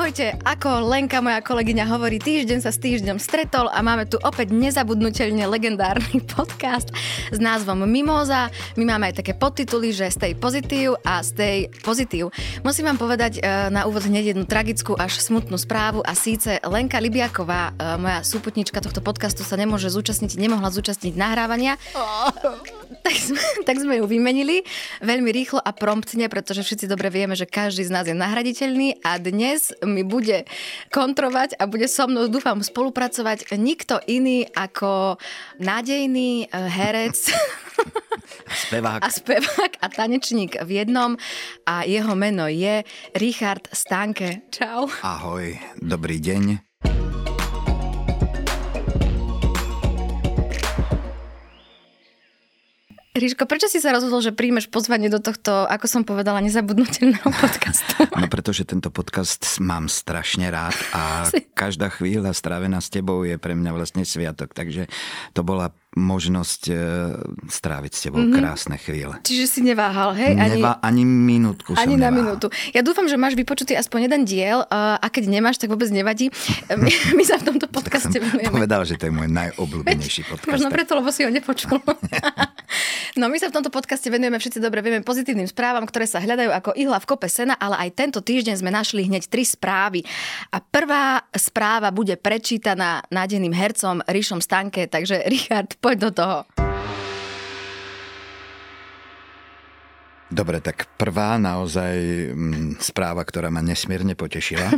Ahojte, ako Lenka, moja kolegyňa, hovorí, týždeň sa s týždňom stretol a máme tu opäť nezabudnuteľne legendárny podcast s názvom Mimóza. My máme aj také podtituly, že stay positive a stay pozitív. Musím vám povedať na úvod hneď jednu tragickú až smutnú správu, a síce Lenka Libiaková, moja súputnička tohto podcastu, sa nemohla zúčastniť nahrávania. Tak sme ju vymenili veľmi rýchlo a promptne, pretože všetci dobre vieme, že každý z nás je nahraditeľný, a dnes mi bude kontrovať a bude so mnou, dúfam, spolupracovať nikto iný ako nádejný herec a spevák a tanečník v jednom, a jeho meno je Richard Stanke. Čau. Ahoj, dobrý deň. Ríško, prečo si sa rozhodol, že príjmeš pozvanie do tohto, ako som povedala, nezabudnutelného podcastu? No pretože tento podcast mám strašne rád a každá chvíľa strávená s tebou je pre mňa vlastne sviatok, takže to bola možnosť stráviť s tebou krásne chvíle. Čiže si neváhal, hej? Ani minútku som neváhal. Ani na minútu. Ja dúfam, že máš vypočutý aspoň jeden diel, a keď nemáš, tak vôbec nevadí. My sa v tomto podcaste venujeme. Povedal, že to je môj najobľúbenejší podcast. Možno preto, lebo si ho nepočul. No, my sa v tomto podcaste venujeme, všetci dobre vieme, pozitívnym správam, ktoré sa hľadajú ako ihla v kope sena, ale aj tento týždeň sme našli hneď 3 správy. A prvá správa bude prečítaná nádejným hercom Rišom Stanke, takže Richard, poď do toho. Dobre, tak prvá naozaj správa, ktorá ma nesmierne potešila.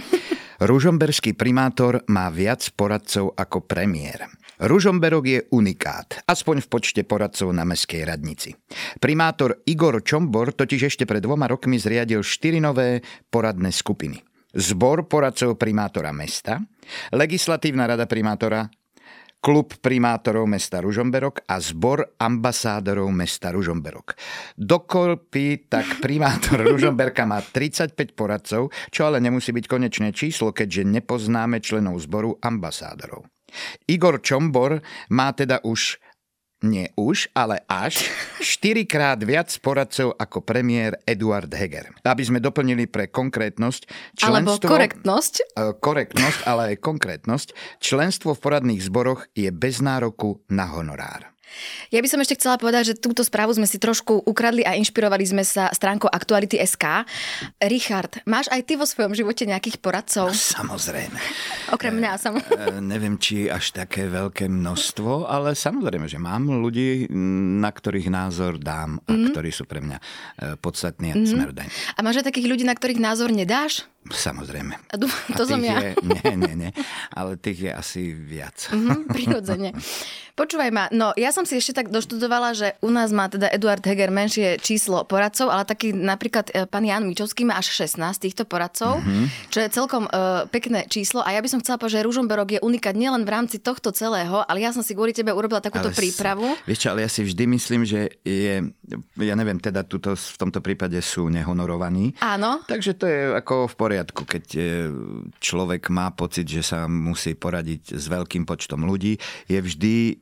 Ružomberský primátor má viac poradcov ako premiér. Ružomberok je unikát, aspoň v počte poradcov na mestskej radnici. Primátor Igor Čombor totiž ešte pred 2 rokmi zriadil 4 nové poradné skupiny. Zbor poradcov primátora mesta, legislatívna rada primátora, klub primátorov mesta Ružomberok a zbor ambasádorov mesta Ružomberok. Dokopy tak primátor Ružomberka má 35 poradcov, čo ale nemusí byť konečné číslo, keďže nepoznáme členov zboru ambasádorov. Igor Čombor má teda až 4-krát viac poradcov ako premiér Eduard Heger. Aby sme doplnili pre konkrétnosť členstvo... Alebo korektnosť. Korektnosť, ale aj konkrétnosť. Členstvo v poradných zboroch je bez nároku na honorár. Ja by som ešte chcela povedať, že túto správu sme si trošku ukradli a inšpirovali sme sa stránkou Actuality.sk. Richard, máš aj ty vo svojom živote nejakých poradcov? No, samozrejme. Okrem mňa samozrejme. Neviem, či až také veľké množstvo, ale samozrejme, že mám ľudí, na ktorých názor dám a ktorí sú pre mňa podstatní a smerodajní. A máš aj takých ľudí, na ktorých názor nedáš? Samozrejme. To som ja. Nie, ale tých je asi viac. Prirodzene. Počúvaj ma, no ja som si ešte tak doštudovala, že u nás má teda Eduard Heger menšie číslo poradcov, ale taký napríklad pán Jan Mičovský má až 16 týchto poradcov, čo je celkom pekné číslo, a ja by som chcela povedať, že Ružomberok je unikát nielen v rámci tohto celého, ale ja som si kvôli tebe urobila takúto prípravu. Vieš čo, ale ja si vždy myslím, že v tomto prípade sú nehonorovaní. Áno. Takže to je ako v poriadku, keď človek má pocit, že sa musí poradiť s veľkým počtom ľudí, je vždy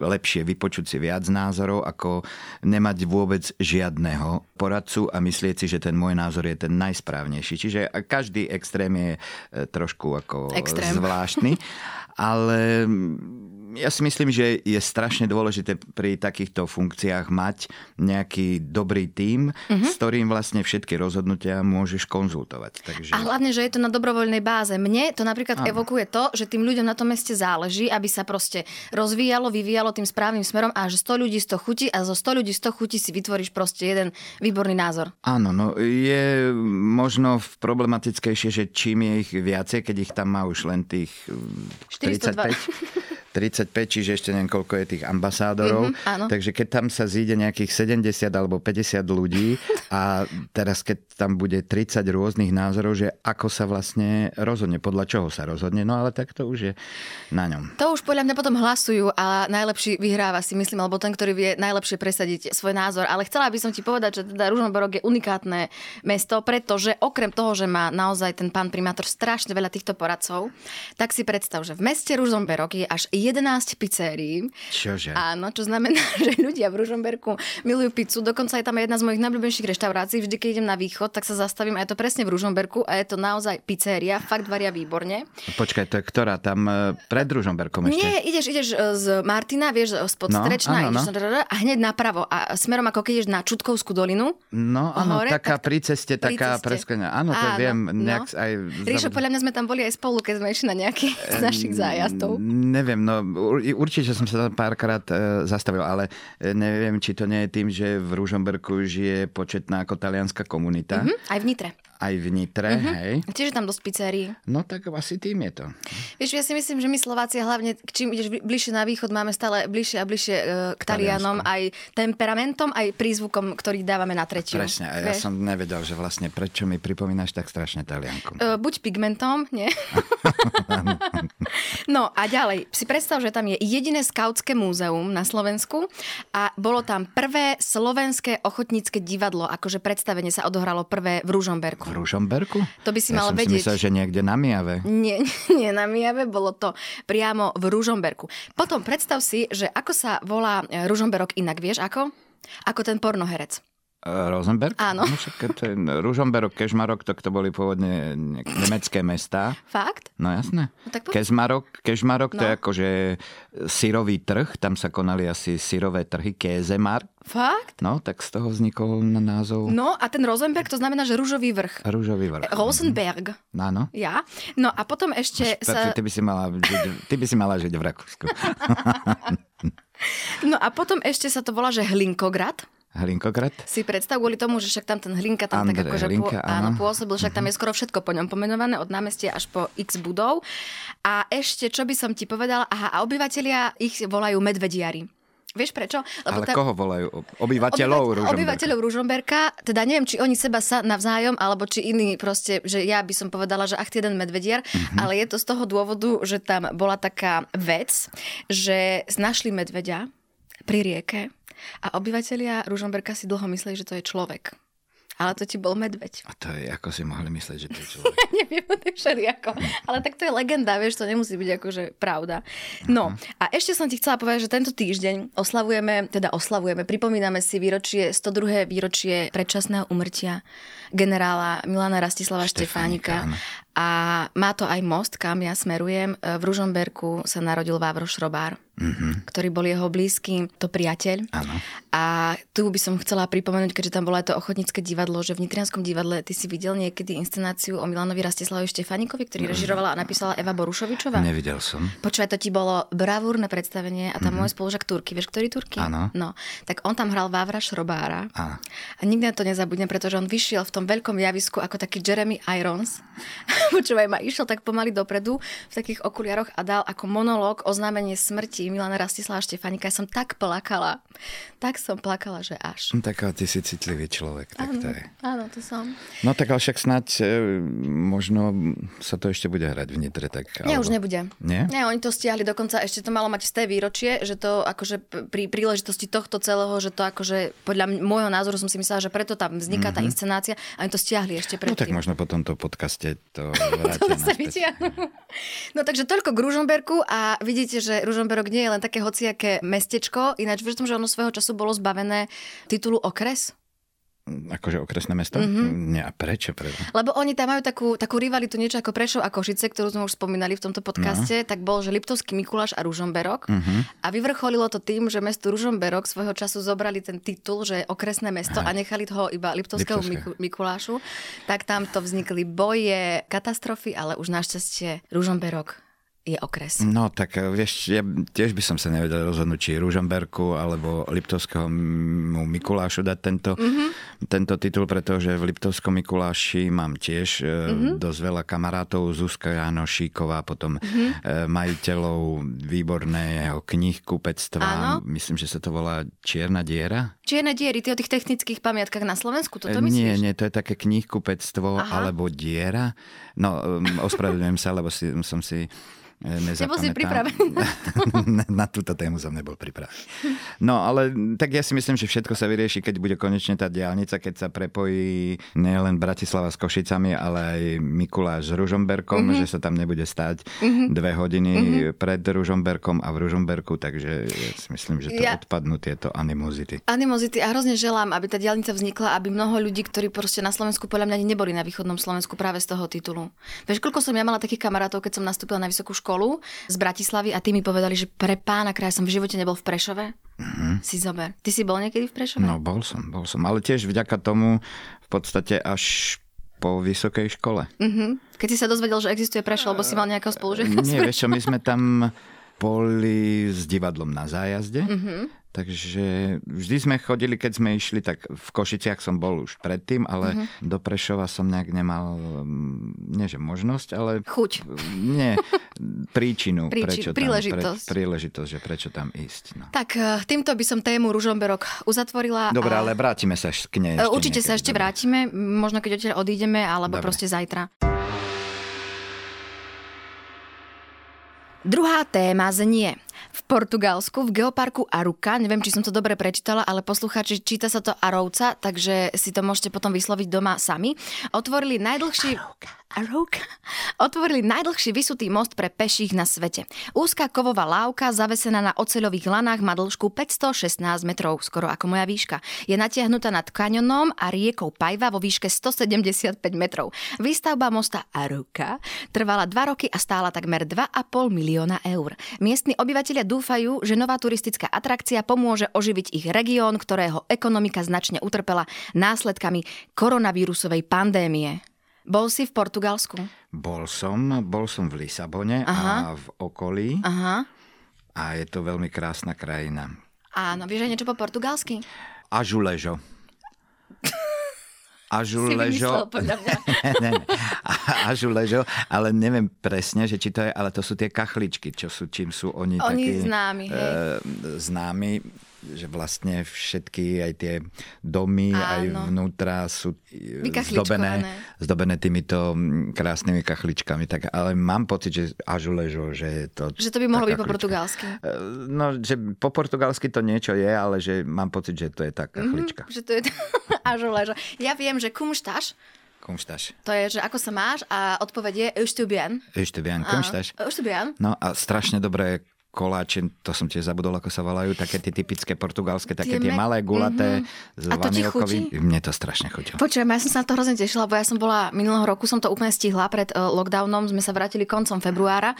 lepšie vypočuť si viac názorov, ako nemať vôbec žiadneho poradcu a myslieť si, že ten môj názor je ten najsprávnejší. Čiže každý extrém je trošku ako zvláštny, ale ja si myslím, že je strašne dôležité pri takýchto funkciách mať nejaký dobrý tím, s ktorým vlastne všetky rozhodnutia môžeš konzultovať. Takže... A hlavne, že je to na dobrovoľnej báze. Mne to napríklad evokuje to, že tým ľuďom na tom meste záleží, aby sa proste vyvíjalo tým správnym smerom, a že 100 ľudí 100 chutí a zo 100 ľudí 100 chutí si vytvoríš proste jeden výborný názor. Áno, no je možno problematickejšie, že čím je ich viacej, keď ich tam má už len tých 35, čiže ešte neviem, koľko je tých ambasádorov. Takže keď tam sa zíde nejakých 70 alebo 50 ľudí a teraz keď tam bude 30 rôznych názorov, že ako sa vlastne rozhodne, podľa čoho sa rozhodne, no ale tak to už je na ňom. To už podľa mňa potom hlasujú a najlepší vyhráva, si myslím, alebo ten, ktorý vie najlepšie presadiť svoj názor. Ale chcela by som ti povedať, že teda Ružomberok je unikátne mesto, pretože okrem toho, že má naozaj ten pán primátor strašne veľa týchto poradcov, tak si predstav, že v meste Ružomberok je až 11 pizzérií. Čože? Áno, čo znamená, že ľudia v Ružomberku milujú pizzu. Dokonca je tam jedna z mojich najobľúbenejších reštaurácií. Vždy, keď idem na východ, tak sa zastavím. A je to presne v Ružomberku a je to naozaj pizzeria. Fakt varia výborne. Počkaj, to je ktorá tam pred Ružomberkom ešte? Nie, ideš z Martina, vieš, spod Strečna, ideš a hneď napravo a smerom ako keď ideš na Čutkovskú dolinu. No, áno, hore, taká tak, pri ceste, taká presklená. Áno, to viem, nejak aj Ríšo, podľa mňa sme tam boli aj spolu, keď sme išli na nejaký z našich zájazdov. Neviem, no určite som sa tam párkrát zastavil, ale neviem, či to nie je tým, že v Ružomberku žije početná ako talianská komunita. Mm-hmm, aj v Nitre. Aj v Nitre, hej. Čiže tam dosť pizzerií. No tak asi tým je to. Vieš, ja si myslím, že my Slováci hlavne, čím ideš bližšie na východ, máme stále bližšie a bližšie k Talianom, aj temperamentom, aj prízvukom, ktorý dávame na tretiu. Presne, a ja som nevedel, že vlastne prečo mi pripomínaš tak strašne Talianku. Buď pigmentom, nie? No a ďalej, si predstav, že tam je jediné skautské múzeum na Slovensku a bolo tam prvé slovenské ochotnícke divadlo, akože predstavenie sa odohralo prvé v Ružomberku. V Ružomberku? To by si mal vedieť. Ja som si myslel, že niekde na Mijave. Nie na Mijave, bolo to priamo v Ružomberku. Potom predstav si, že ako sa volá Ružomberok inak, vieš ako? Ako ten pornoherec. Rosenberg? Áno. No, ten Ružomberok, Kežmarok, to boli pôvodne nemecké mestá. Fakt? No jasné. No, Kežmarok, to je akože syrový trh, tam sa konali asi syrové trhy, Käsemarkt. Fakt? No, tak z toho vznikol názov. No, a ten Rosenberg, to znamená, že ružový vrch. Ružový vrch. Rosenberg. Áno. Ja? No a potom ešte Ty by si mala žiť v Rakúsku. No a potom ešte sa to volá, že Hlinkograd. Hlinkograd? Si predstav, kvôli tomu, že však tam ten Hlinka tam Andrej, tak akože pôsobil, však tam je skoro všetko po ňom pomenované, od námestia až po x budov. A ešte, čo by som ti povedala, a obyvatelia ich volajú medvediari. Vieš prečo? Lebo ale koho volajú? Obyvateľov Ružomberka. Teda neviem, či oni seba sa navzájom, alebo či iní proste, že ja by som povedala, že ach, jeden medvediar, ale je to z toho dôvodu, že tam bola taká vec, že našli medveďa pri rieke a obyvateľia Ružomberka si dlho mysleli, že to je človek. Ale to ti bol medveď. A to je, ako si mohli myslieť, že to je človek. Ja neviem, to je všelijako. Ale tak to je legenda, vieš, to nemusí byť akože pravda. No, a ešte som ti chcela povedať, že tento týždeň pripomíname si výročie, 102. výročie predčasného úmrtia generála Milana Rastislava Štefánika. A má to aj most, kam ja smerujem. V Ružomberku sa narodil Vávro Šrobár. Mm-hmm. Ktorý bol jeho blízky, to priateľ. Áno. A tu by som chcela pripomenúť, keďže tam bolo aj to ochotnícke divadlo, že v Nitrianskom divadle ty si videl niekedy inscenáciu o Milanovi Rastislavovi Štefánikovi, ktorý režirovala a napísala Eva Borušovičová. Nevidel som. Počúvaj, to ti bolo bravúrne predstavenie a tam môj spolužiak Turky, vieš, ktorý Turky? Áno. No, tak on tam hral Vávra Šrobára. Áno. A nikdy na to nezabudnem, pretože on vyšiel v tom veľkom javisku ako taký Jeremy Irons. Počúvaj, ma išiel tak pomaly dopredu v takých okuliaroch a dal ako monológ oznámenie smrti Milana Rastislava Štefánika. Ja som tak plakala, že až. Tak ty si citlivý človek, tak áno, to je. Áno, to som. No tak ale však snáď možno sa to ešte bude hrať v Nitre. Nie, už nebude. Nie? Nie, oni to stiahli dokonca, ešte to malo mať z tej výročie, že to akože pri príležitosti tohto celého, že to akože podľa môjho názoru som si myslela, že preto tam vzniká tá inscenácia a oni to stiahli ešte predtým. No tak možno po tomto podcaste to vráte naspäť. No takže toľko k Ružomberku a vidíte, že Ružomberok nie je len také hociaké mestečko, ináč vieš tom, že ono svojho času bolo zbavené titulu okres? Akože okresné mesto? Mm-hmm. Nie, a prečo? Lebo oni tam majú takú rivalitu, niečo ako Prešov a Košice, ktorú sme už spomínali v tomto podcaste, tak bol, že Liptovský Mikuláš a Ružomberok. A vyvrcholilo to tým, že mestu Ružomberok svojho času zobrali ten titul, že okresné mesto a nechali toho iba Liptovskému Mikulášu. Tak tam to vznikli boje, katastrofy, ale už našťastie Ružomberok je okres. No tak vieš, ja tiež by som sa nevedel rozhodnúť, či Ružomberku alebo Liptovskému Mikulášu dať tento titul, pretože v Liptovskom Mikuláši mám tiež dosť veľa kamarátov, Zuzka Janošíková, potom majiteľov výborného knihkupectva. Myslím, že sa to volá Čierna diera. Čierne diery, ty o tých technických pamiatkách na Slovensku, toto myslíš? Nie, to je také knihkupectvo alebo diera. No, ospravedlňujem sa, lebo som si nezapamätám. Nebol si pripravený na túto tému som nebol pripravený. No, ale tak ja si myslím, že všetko sa vyrieši, keď bude konečne tá diaľnica, keď sa prepojí nielen Bratislava s Košicami, ale aj Mikuláš s Ružomberkom, že sa tam nebude stať 2 hodiny pred Ružomberkom a v Ružomberku, takže ja si myslím, že to odpadnú tieto animozity. Animozity a hrozne želám, aby tá diaľnica vznikla, aby mnoho ľudí, ktorí proste na Slovensku podľa mňa ani neboli na východnom Slovensku práve z toho titulu. Vieš, koľko som ja mala takých kamarátov, keď som nastúpila na vysokú školu z Bratislavy a tí mi povedali, že pre pána kraja som v živote nebol v Prešove. Si zober. Ty si bol niekedy v Prešove? No bol som, ale tiež vďaka tomu v podstate až po vysokej škole. Keď si sa dozvedel, že existuje Prešov, lebo si mal nejakého spolužiaka? Nie, vieš čo, my sme tam boli s divadlom na zájazde. Takže vždy sme chodili, keď sme išli, tak v Košiciach som bol už predtým, ale do Prešova som nejak nemal, nie že možnosť, ale... Chuť. Nie, príčinu, prečo príležitosť. Príležitosť, že prečo tam ísť. No. Tak týmto by som tému Ružomberok uzatvorila. Dobre, ale vrátime sa k nej. Určite sa ešte vrátime, možno keď odtiaľ odídeme, alebo proste zajtra. Druhá téma znie. V Portugalsku, v geoparku Arouca, neviem, či som to dobre prečítala, ale poslucháči, číta sa to Arouca, takže si to môžete potom vysloviť doma sami. Otvorili najdlhší... Arouca. Otvorili najdlhší vysutý most pre peších na svete. Úzka kovová lávka, zavesená na oceľových lanách, má dĺžku 516 metrov, skoro ako moja výška. Je natiahnutá nad kanionom a riekou Paiva vo výške 175 metrov. Výstavba mosta Arouca trvala 2 roky a stála takmer 2,5 milióna eur. Miestni obyvatelia dúfajú, že nová turistická atrakcia pomôže oživiť ich región, ktorého ekonomika značne utrpela následkami koronavírusovej pandémie. Bol si v Portugalsku? Bol som v Lisabone a v okolí. A je to veľmi krásna krajina. Áno, vieš aj niečo po portugalsky? Azulejo. Azulejo. Azulejo, ale neviem presne, že či to je, ale to sú tie kachličky, čím sú oni takí známi, hej. Známi, že vlastne všetky aj tie domy, aj vnútra sú zdobené týmito krásnymi kachličkami. Tak, ale mám pocit, že azulejo, že je to... Že to by mohlo byť po portugalsky. No, že po portugalsky to niečo je, ale že mám pocit, že to je tá kachlička. Že to je azulejo. Ja viem, že kumštáš. Kumštáš. To je, že ako sa máš a odpovedie ešte bien. Ešte bien, kumštáš. Ešte bien. No a strašne dobré koláče, to som tiež zabudol, ako sa volajú, také tie typické portugalské, také tie malé gulaté z vanilkovým. Mne to strašne chutilo. Počujem, ja som sa na to hrozne tešila, bo ja som bola minulého roku, som to úplne stihla pred lockdownom, sme sa vrátili koncom februára.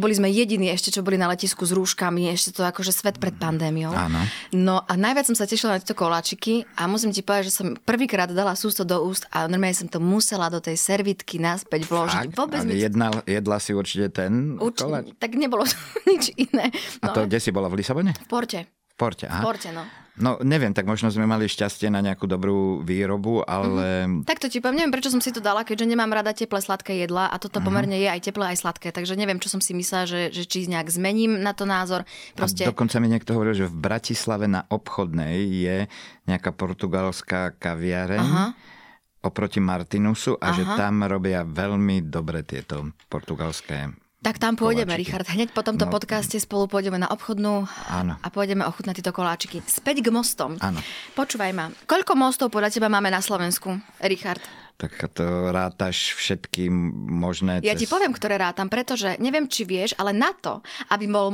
Boli sme jediní ešte, čo boli na letisku s rúškami, ešte to akože svet pred pandémiou. Áno. No a najviac som sa tešila na tieto koláčiky a musím ti povedať, že som prvýkrát dala sústo do úst a normálne som to musela do tej servítky naspäť vložiť. Vôbec jedla si určite ten koláč. Tak nebolo nič iné. No. A to kde si bola? V Lisabone? V Porte. V Porte. No neviem, tak možno sme mali šťastie na nejakú dobrú výrobu, ale... Tak to ti poviem, neviem, prečo som si to dala, keďže nemám rada teplé, sladké jedlá a toto pomerne je aj teplé, aj sladké, takže neviem, čo som si myslela, že či nejak zmením na to názor. Proste... A dokonca mi niekto hovoril, že v Bratislave na Obchodnej je nejaká portugalská kaviareň, oproti Martinusu a že tam robia veľmi dobre tieto portugalské... Tak tam pôjdeme, koláčiky. Richard. Hneď po tomto podcaste spolu pôjdeme na Obchodnú a pôjdeme ochutnať tieto koláčiky. Späť k mostom. Áno. Počúvaj ma. Koľko mostov podľa teba máme na Slovensku, Richard? Tak to rátaš všetky možné... Ja ti poviem, ktoré rátam, pretože neviem, či vieš, ale na to, aby bol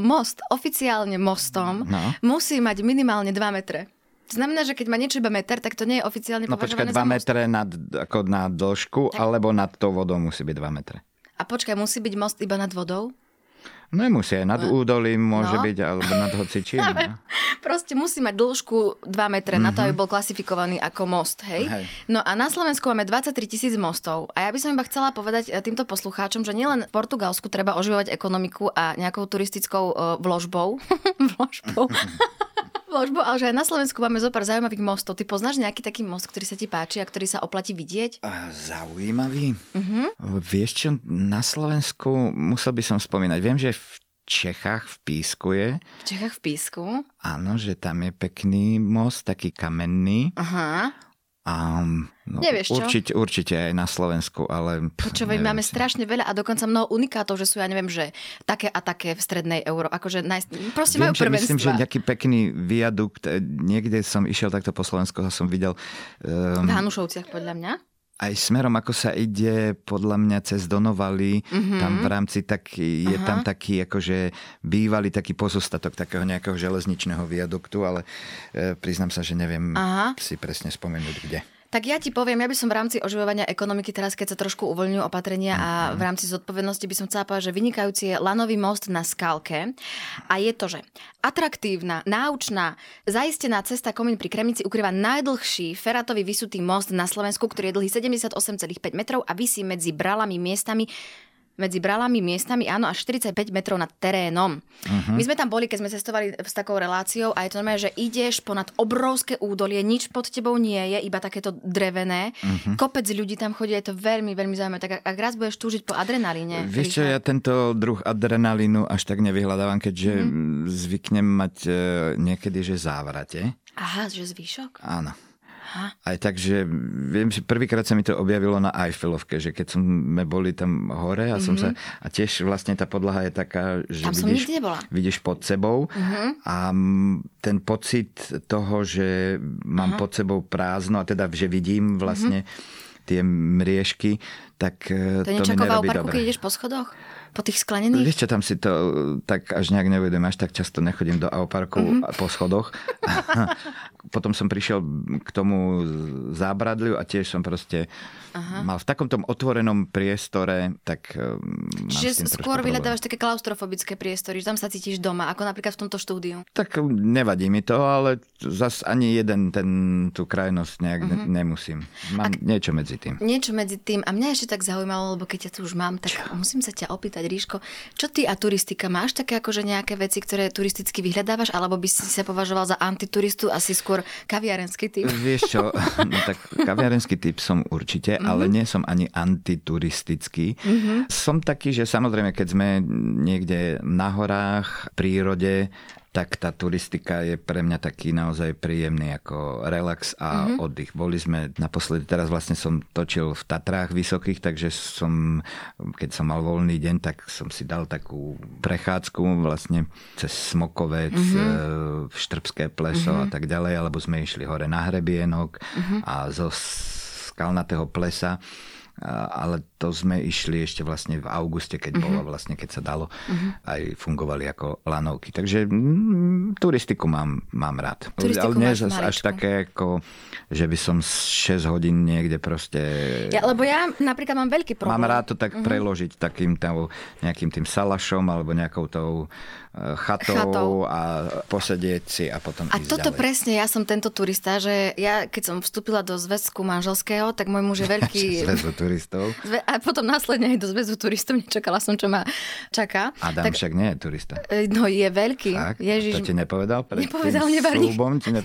most oficiálne mostom, musí mať minimálne 2 metre. Znamená, že keď má niečo iba meter, tak to nie je oficiálne považované za most. No počkaj, 2 metre na dĺžku, tak. Alebo nad tou vodou musí byť 2 metre. A počkaj, musí byť most iba nad vodou? Nemusí, nad údolím môže byť, alebo nad hocičím. No. Proste musí mať dĺžku 2 metre na to, aby bol klasifikovaný ako most, hej? No a na Slovensku máme 23 000 mostov. A ja by som iba chcela povedať týmto poslucháčom, že nielen v Portugalsku treba oživovať ekonomiku a nejakou turistickou vložbou. Ale že aj na Slovensku máme zopár zaujímavých mostov. Ty poznáš nejaký taký most, ktorý sa ti páči a ktorý sa oplatí vidieť? Zaujímavý? Vieš čo, na Slovensku musel by som spomínať. Viem, že v Čechách v Písku je. V Čechách v Písku? Áno, že tam je pekný most, taký kamenný. No, určite aj na Slovensku, ale... Počúvaj, máme strašne veľa a dokonca mnoho unikátov, že sú, ja neviem, že také a také v strednej Európe. Akože proste majú prvenstva. Myslím, že nejaký pekný viadukt, niekde som išiel takto po Slovensku a som videl... V Hanušovciach, podľa mňa. Aj smerom, ako sa ide, podľa mňa, cez Donovaly, tam v rámci je tam taký, akože bývalý taký pozostatok takého nejakého železničného viaduktu, ale priznám sa, že neviem si presne spomenúť, kde. Tak ja ti poviem, ja by som v rámci oživovania ekonomiky, teraz keď sa trošku uvoľňujú opatrenia a v rámci zodpovednosti by som chcela povedať, že vynikajúci je lanový most na Skalke a je to, že atraktívna, náučná, zaistená cesta Komín pri Kremnici ukrýva najdlhší feratový vysutý most na Slovensku, ktorý je dlhý 78,5 metrov a visí medzi bralami miestami áno, až 45 metrov nad terénom. My sme tam boli, keď sme cestovali s takou reláciou a je to normálne, že ideš ponad obrovské údolie, nič pod tebou nie je, iba takéto drevené. Kopec ľudí tam chodí, je to veľmi, veľmi zaujímavé. Tak ak raz budeš túžiť po adrenalíne... Vieš čo, ja tento druh adrenalínu až tak nevyhľadávam, keďže zvyknem mať niekedy, že závrate. Aha, že zvýšok? Áno. Aj tak, že viem, že prvýkrát sa mi to objavilo na Eiffelovke, že keď sme boli tam hore a som sa... A tiež vlastne tá podlaha je taká, že vidíš pod sebou a ten pocit toho, že mám pod sebou prázdno a teda, že vidím vlastne tie mriežky, tak to mi nerobí dobre. To je niečo ako v Auparku, keď ideš po schodoch? Po tých sklenených? Vieš čo, tam si to tak až nejak neuvedem. Až tak často nechodím do Auparku po schodoch. Potom som prišiel k tomu zábradliu a tiež som proste mal v takom tom otvorenom priestore, tak čiže skôr vyhľadávaš také klaustrofobické priestory, že tam sa cítiš doma, ako napríklad v tomto štúdiu. Tak nevadí mi to, ale zas ani tú krajnosť nejak nemusím. Mám niečo medzi tým. A mňa ešte tak zaujímalo, lebo keď ja tu už mám, tak musím sa ťa opýtať, Ríško, čo ty a turistika? Máš také akože nejaké veci, ktoré turisticky vyhľadávaš, alebo by si sa považoval za antituristu, asi skôr kaviarenský typ? Vieš čo, no tak kaviarenský typ som určite, ale nie som ani antituristický. Som taký, že samozrejme, keď sme niekde na horách, v prírode, tak tá turistika je pre mňa taký naozaj príjemný ako relax a oddych. Boli sme naposledy, teraz vlastne som točil v Tatrách Vysokých, takže keď som mal voľný deň, tak som si dal takú prechádzku vlastne cez Smokovec, Štrbské pleso a tak ďalej, alebo sme išli hore na Hrebienok a zo Skalnatého plesa. Ale to sme išli ešte vlastne v auguste, keď bolo vlastne, keď sa dalo, aj fungovali ako lanovky. Takže turistiku mám rád. Turistiku ale nie až také, ako, že by som 6 hodín niekde proste... Lebo ja napríklad mám veľký problém. Mám rád to tak preložiť takým nejakým tým salašom alebo nejakou tou chatou a posedieť si a potom ísť ďalej. A toto presne, ja som tento turista, že ja keď som vstúpila do zväzku manželského, tak môj muž je veľký... turistov. A potom následne aj do zväzu turistov, nečakala som, čo ma čaká. Adam však nie je turista. No je veľký. Tak? Ježiš. To ti nepovedal? Nepovedal,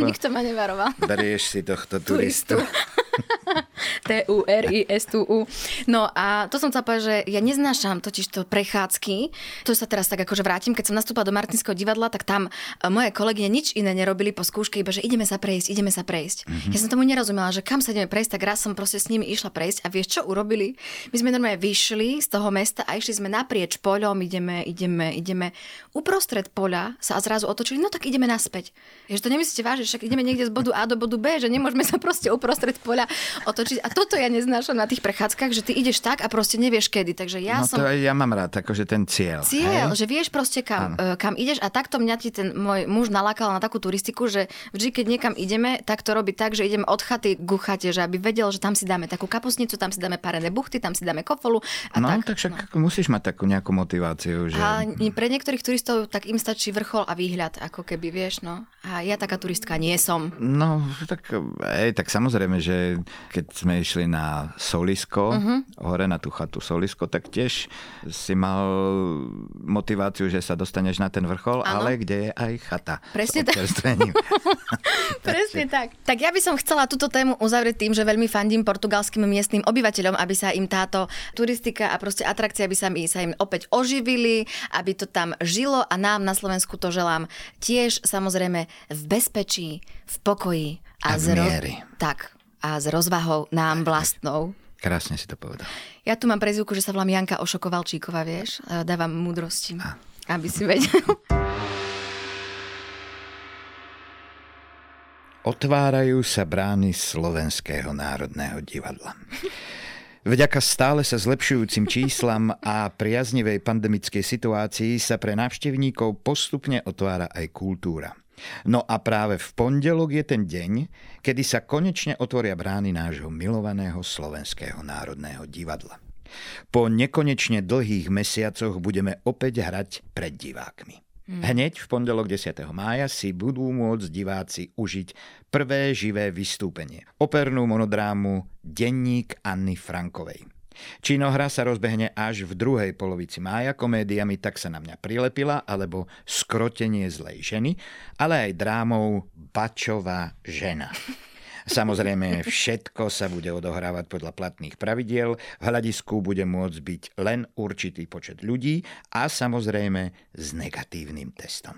nikto ma nevaroval. Berieš si tohto turistu. T-U-R-I-S-T-U. No a to som chcela povedať, že ja neznášam totiž to prechádzky. To sa teraz tak akože vrátim. Keď som nastúpala do Martinského divadla, tak tam moje kolegyne nič iné nerobili po skúške, iba že ideme sa prejsť. Ja som tomu nerozumela, že kam sa ideme prejsť, tak raz som proste s nimi išla prejsť a vieš čo urobili? My sme normálne vyšli z toho mesta a išli sme naprieč poľom, ideme. Uprostred poľa sa zrazu otočili, no tak ideme naspäť. Je to nemyslíte vážne, však ideme niekde z bodu A do bodu B, že nemôžeme sa proste uprostred poľa otočiť. A toto ja neznášam na tých prechádzkach, že ty ideš tak a proste nevieš kedy. Takže ja mám rád, akože ten cieľ. Že vieš proste kam ideš a takto mňa ti ten môj muž nalákal na takú turistiku, že vždy keď niekam ideme, tak to robí tak, že ideme od chaty ku chate, že aby vedel, že tam si dáme takú kapustnicu, tam si dáme parené buchty, tam si dáme kofolu a tak musíš mať takú nejakú motiváciu, že. A pre niektorých turistov tak im stačí vrchol a výhľad, ako keby, vieš, no. A ja taká turistka nie som. No, tak samozrejme, že keď sme išli na Solisko, hore na tú chatu Solisko, tak tiež si mal motiváciu, že sa dostaneš na ten vrchol, ale kde je aj chata. Presne tak. Presne tak. Tak ja by som chcela túto tému uzavrieť tým, že veľmi fandím portugalským miestnym obyvateľom, aby sa im táto turistika a proste atrakcia, aby sa im opäť oživili, aby to tam žilo a nám na Slovensku to želám tiež samozrejme v bezpečí, v pokoji a v miery. Tak. a s rozvahou nám vlastnou. Krásne si to povedal. Ja tu mám prezivku, že sa volám Janka Kovalčíková, vieš? Dávam múdrosti, aby si vedel. Otvárajú sa brány Slovenského národného divadla. Vďaka stále sa zlepšujúcim číslam a priaznivej pandemickej situácii sa pre návštevníkov postupne otvára aj kultúra. No a práve v pondelok je ten deň, kedy sa konečne otvoria brány nášho milovaného Slovenského národného divadla. Po nekonečne dlhých mesiacoch budeme opäť hrať pred divákmi. Hneď v pondelok 10. mája si budú môcť diváci užiť prvé živé vystúpenie. Opernú monodrámu Denník Anny Frankovej. Činohra sa rozbehne až v druhej polovici mája komédiami Tak sa na mňa prilepila alebo Skrotenie zlej ženy, ale aj drámou Bačová žena. Samozrejme, všetko sa bude odohrávať podľa platných pravidiel, v hľadisku bude môcť byť len určitý počet ľudí a samozrejme s negatívnym testom.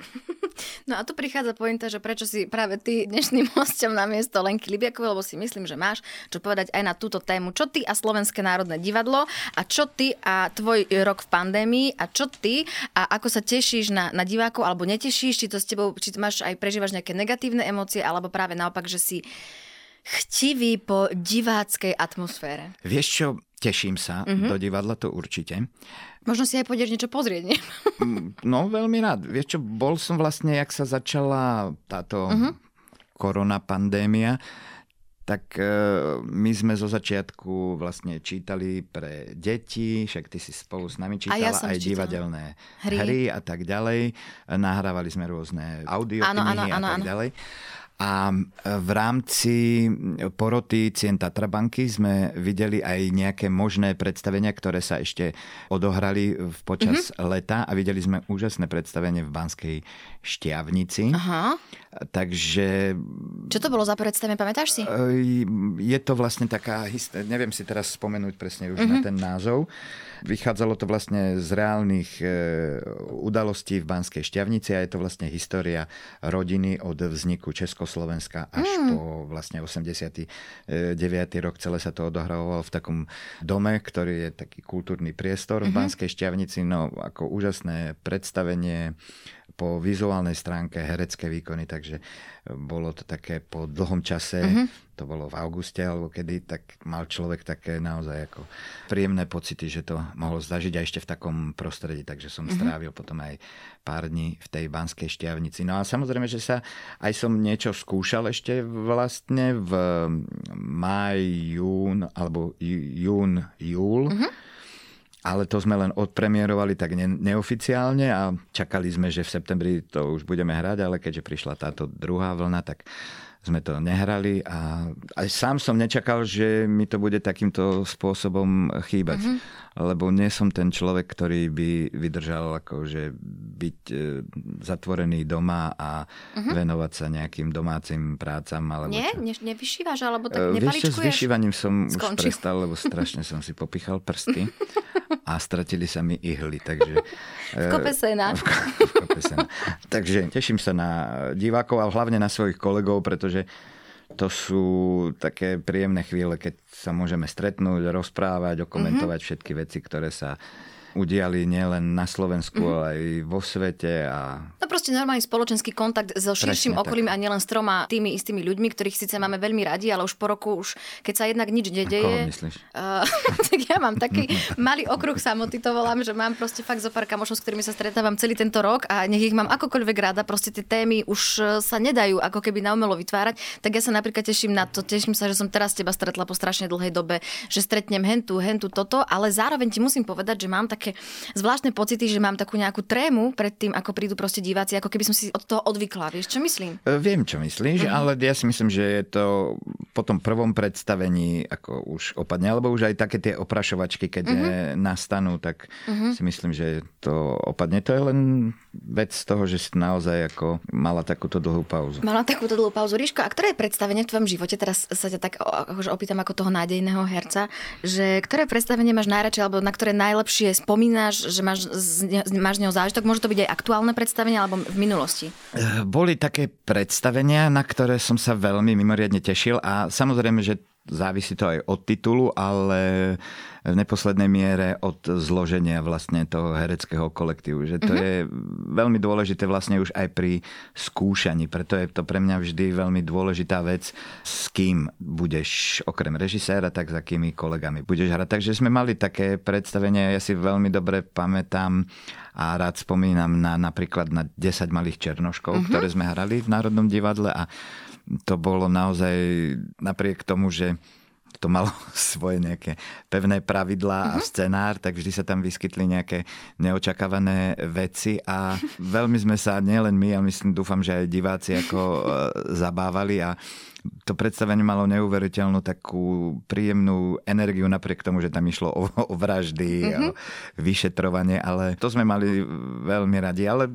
No a tu prichádza pointa, že prečo si práve ty dnešným hosťom na miesto Lenky Libiakovej, lebo si myslím, že máš čo povedať aj na túto tému. Čo ty a Slovenské národné divadlo a čo ty a tvoj rok v pandémii a čo ty a ako sa tešíš na divákov alebo netešíš, či to s tebou, či máš aj prežívaš nejaké negatívne emócie alebo práve naopak, že si chtivý po diváckej atmosfére. Vieš čo, teším sa do divadla, to určite. Možno si aj pôjdeš niečo pozrieť, nie? No, veľmi rád. Vieš čo, bol som vlastne, jak sa začala táto korona pandémia, tak my sme zo začiatku vlastne čítali pre deti, však ty si spolu s nami čítala aj divadelné hry a tak ďalej. Nahrávali sme rôzne audioknihy a tak ďalej. A v rámci poroty cien Tatrabanky sme videli aj nejaké možné predstavenia, ktoré sa ešte odohrali počas leta a videli sme úžasné predstavenie v Banskej Štiavnici. Aha. Takže... Čo to bolo za predstavenie, pamätáš si? Je to vlastne taká... Neviem si teraz spomenúť presne už na ten názov. Vychádzalo to vlastne z reálnych udalostí v Banskej Štiavnici a je to vlastne história rodiny od vzniku Československa až po vlastne 89. rok. Celé sa to odohrávalo v takom dome, ktorý je taký kultúrny priestor v Banskej Štiavnici. No, ako úžasné predstavenie po vizuálnej stránke, herecké výkony, takže bolo to také po dlhom čase, to bolo v auguste alebo kedy, tak mal človek také naozaj ako príjemné pocity, že to mohol zažiť aj ešte v takom prostredí, takže som strávil potom aj pár dní v tej Banskej Štiavnici. No a samozrejme, že sa aj som niečo skúšal ešte vlastne v jún, júl, ale to sme len odpremierovali tak neoficiálne a čakali sme, že v septembri to už budeme hrať, ale keďže prišla táto druhá vlna, tak sme to nehrali a aj sám som nečakal, že mi to bude takýmto spôsobom chýbať. Lebo nie som ten človek, ktorý by vydržal akože byť zatvorený doma a venovať sa nejakým domácim prácam. Alebo nie? Nevyšívaš? Alebo tak nepaličkuješ? Vieš čo, s vyšívaním som už prestal, lebo strašne som si popichal prsty a stratili sa mi ihly. Takže, v kope sena. Takže teším sa na divákov a hlavne na svojich kolegov, pretože to sú také príjemné chvíle, keď sa môžeme stretnúť, rozprávať, okomentovať všetky veci, ktoré sa udiali nielen na Slovensku, ale aj vo svete. No proste normálny spoločenský kontakt so širším okolím a nielen s troma tými istými ľuďmi, ktorých síce máme veľmi radi, ale už po roku, už keď sa jednak nič nedeje... Koho myslíš? Tak ja mám taký malý okruh samoty, to volám, že mám proste fakt zo pár kamošov, s ktorými sa stretávam celý tento rok a nech ich mám akokoľvek rada, proste tie témy už sa nedajú ako keby naumelo vytvárať. Tak ja sa napríklad teším na to, teším sa, že som teraz teba stretla po strašne dlhej dobe, že stretnem hentu toto, ale zároveň ti musím povedať, že mám také zvláštne pocity, že mám takú nejakú trému pred tým, ako prídu proste diváci, ako keby som si od toho odvykla. Vieš, čo myslím? Viem, čo myslíš, ale ja si myslím, že je to po tom prvom predstavení ako už opadne, alebo už aj také tie oprašovačky, keď nastanú, tak si myslím, že to opadne. To je len vec z toho, že si naozaj ako mala takúto dlhú pauzu. Ríško, a ktoré predstavenie v tvojom živote, teraz sa ťa tak opýtam ako toho nádejného herca, že ktoré predstavenie máš najradšej alebo na ktoré najlepšie spomínaš, že máš z neho zážitok? Môže to byť aj aktuálne predstavenie alebo v minulosti? Boli také predstavenia, na ktoré som sa veľmi mimoriadne tešil a samozrejme, že závisí to aj od titulu, ale v neposlednej miere od zloženia vlastne toho hereckého kolektívu. Že to je veľmi dôležité vlastne už aj pri skúšaní. Preto je to pre mňa vždy veľmi dôležitá vec, s kým budeš okrem režiséra, tak s akými kolegami budeš hrať. Takže sme mali také predstavenie, ja si veľmi dobre pamätám a rád spomínam napríklad na 10 malých černoškov, ktoré sme hrali v Národnom divadle a to bolo naozaj napriek tomu, že to malo svoje nejaké pevné pravidlá a scenár, tak vždy sa tam vyskytli nejaké neočakávané veci a veľmi sme sa, nielen my, ja myslím, dúfam, že aj diváci ako zabávali a to predstavenie malo neuveriteľnú takú príjemnú energiu napriek tomu, že tam išlo o vraždy, o vyšetrovanie, ale to sme mali veľmi radi, ale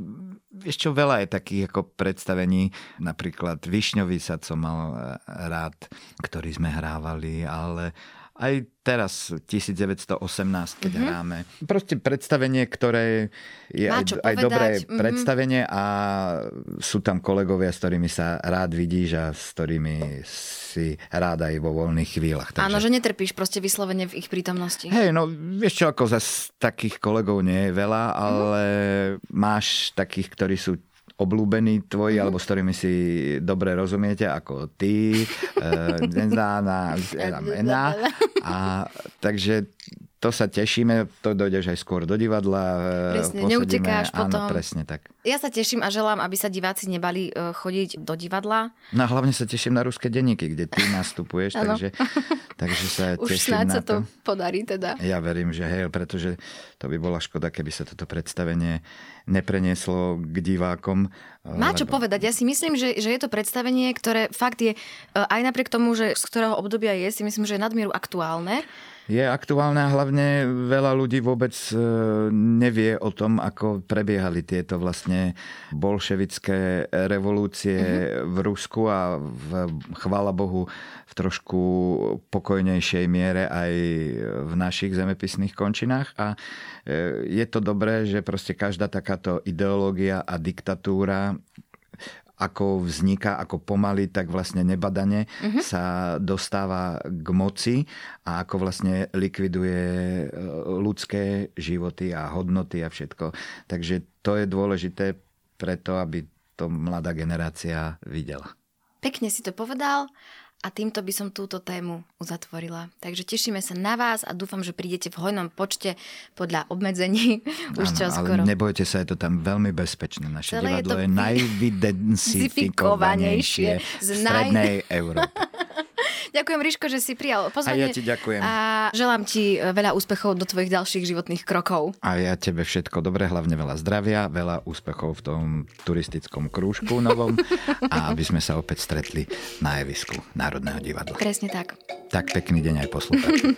ešte veľa je takých ako predstavení, napríklad Višňový sad som mal rád, ktorý sme hrávali, ale aj teraz 1918, keď hráme. Proste predstavenie, ktoré je aj dobré predstavenie a sú tam kolegovia, s ktorými sa rád vidíš a s ktorými si rád aj vo voľných chvíľach. Takže... Áno, že netrpíš proste vyslovene v ich prítomnosti. Hej, no vieš čo, ako zas takých kolegov nie je veľa, ale máš takých, ktorí sú obľúbení tvoji, alebo s ktorými si dobre rozumiete, ako ty, a takže to sa tešíme, to dojdeš aj skôr do divadla. Presne, neutekáš potom. Áno, presne tak. Ja sa teším a želám, aby sa diváci nebali chodiť do divadla. No hlavne sa teším na ruské denníky, kde ty nastupuješ, takže sa už teším na to. Už snáď sa to podarí teda. Ja verím, že hej, pretože to by bola škoda, keby sa toto predstavenie neprenieslo k divákom. Má čo povedať. Ja si myslím, že je to predstavenie, ktoré fakt je, aj napriek tomu, že z ktorého obdobia je, si myslím, že je nadmieru aktuálne. Je aktuálne a hlavne veľa ľudí vôbec nevie o tom, ako prebiehali tieto vlastne bolševické revolúcie v Rusku a chvála Bohu v trošku pokojnejšej miere aj v našich zemepisných končinách. A je to dobré, že proste každá takáto ideológia a diktatúra ako vzniká, ako pomaly, tak vlastne nebadane sa dostáva k moci a ako vlastne likviduje ľudské životy a hodnoty a všetko. Takže to je dôležité preto, aby to mladá generácia videla. Pekne si to povedal a týmto by som túto tému uzatvorila. Takže tešíme sa na vás a dúfam, že prídete v hojnom počte podľa obmedzení už čoskoro. Ale nebojte sa, je to tam veľmi bezpečné. Naše divadlo je najvidensifikovanejšie v strednej Európe. Ďakujem, Ríško, že si prijal pozvanie. A ja ti ďakujem. A želám ti veľa úspechov do tvojich ďalších životných krokov. A ja tebe všetko dobré, hlavne veľa zdravia, veľa úspechov v tom turistickom krúžku novom a aby sme sa opäť stretli na javisku Národného divadla. Presne tak. Tak pekný deň aj poslucháčom.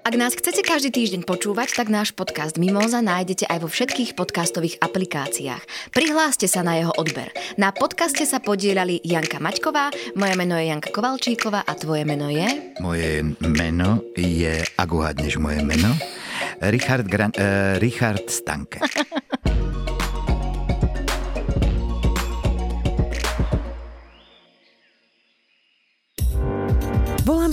Ak nás chcete každý týždeň počúvať, tak náš podcast Mimóza nájdete aj vo všetkých podcastových aplikáciách. Prihláste sa na jeho odber. Na podcaste sa podieľali Janka Maťková, moje meno je Janka Kovalčíková a tvoje meno je? Moje meno je, ak uhádneš moje meno, Richard Stanke. Volám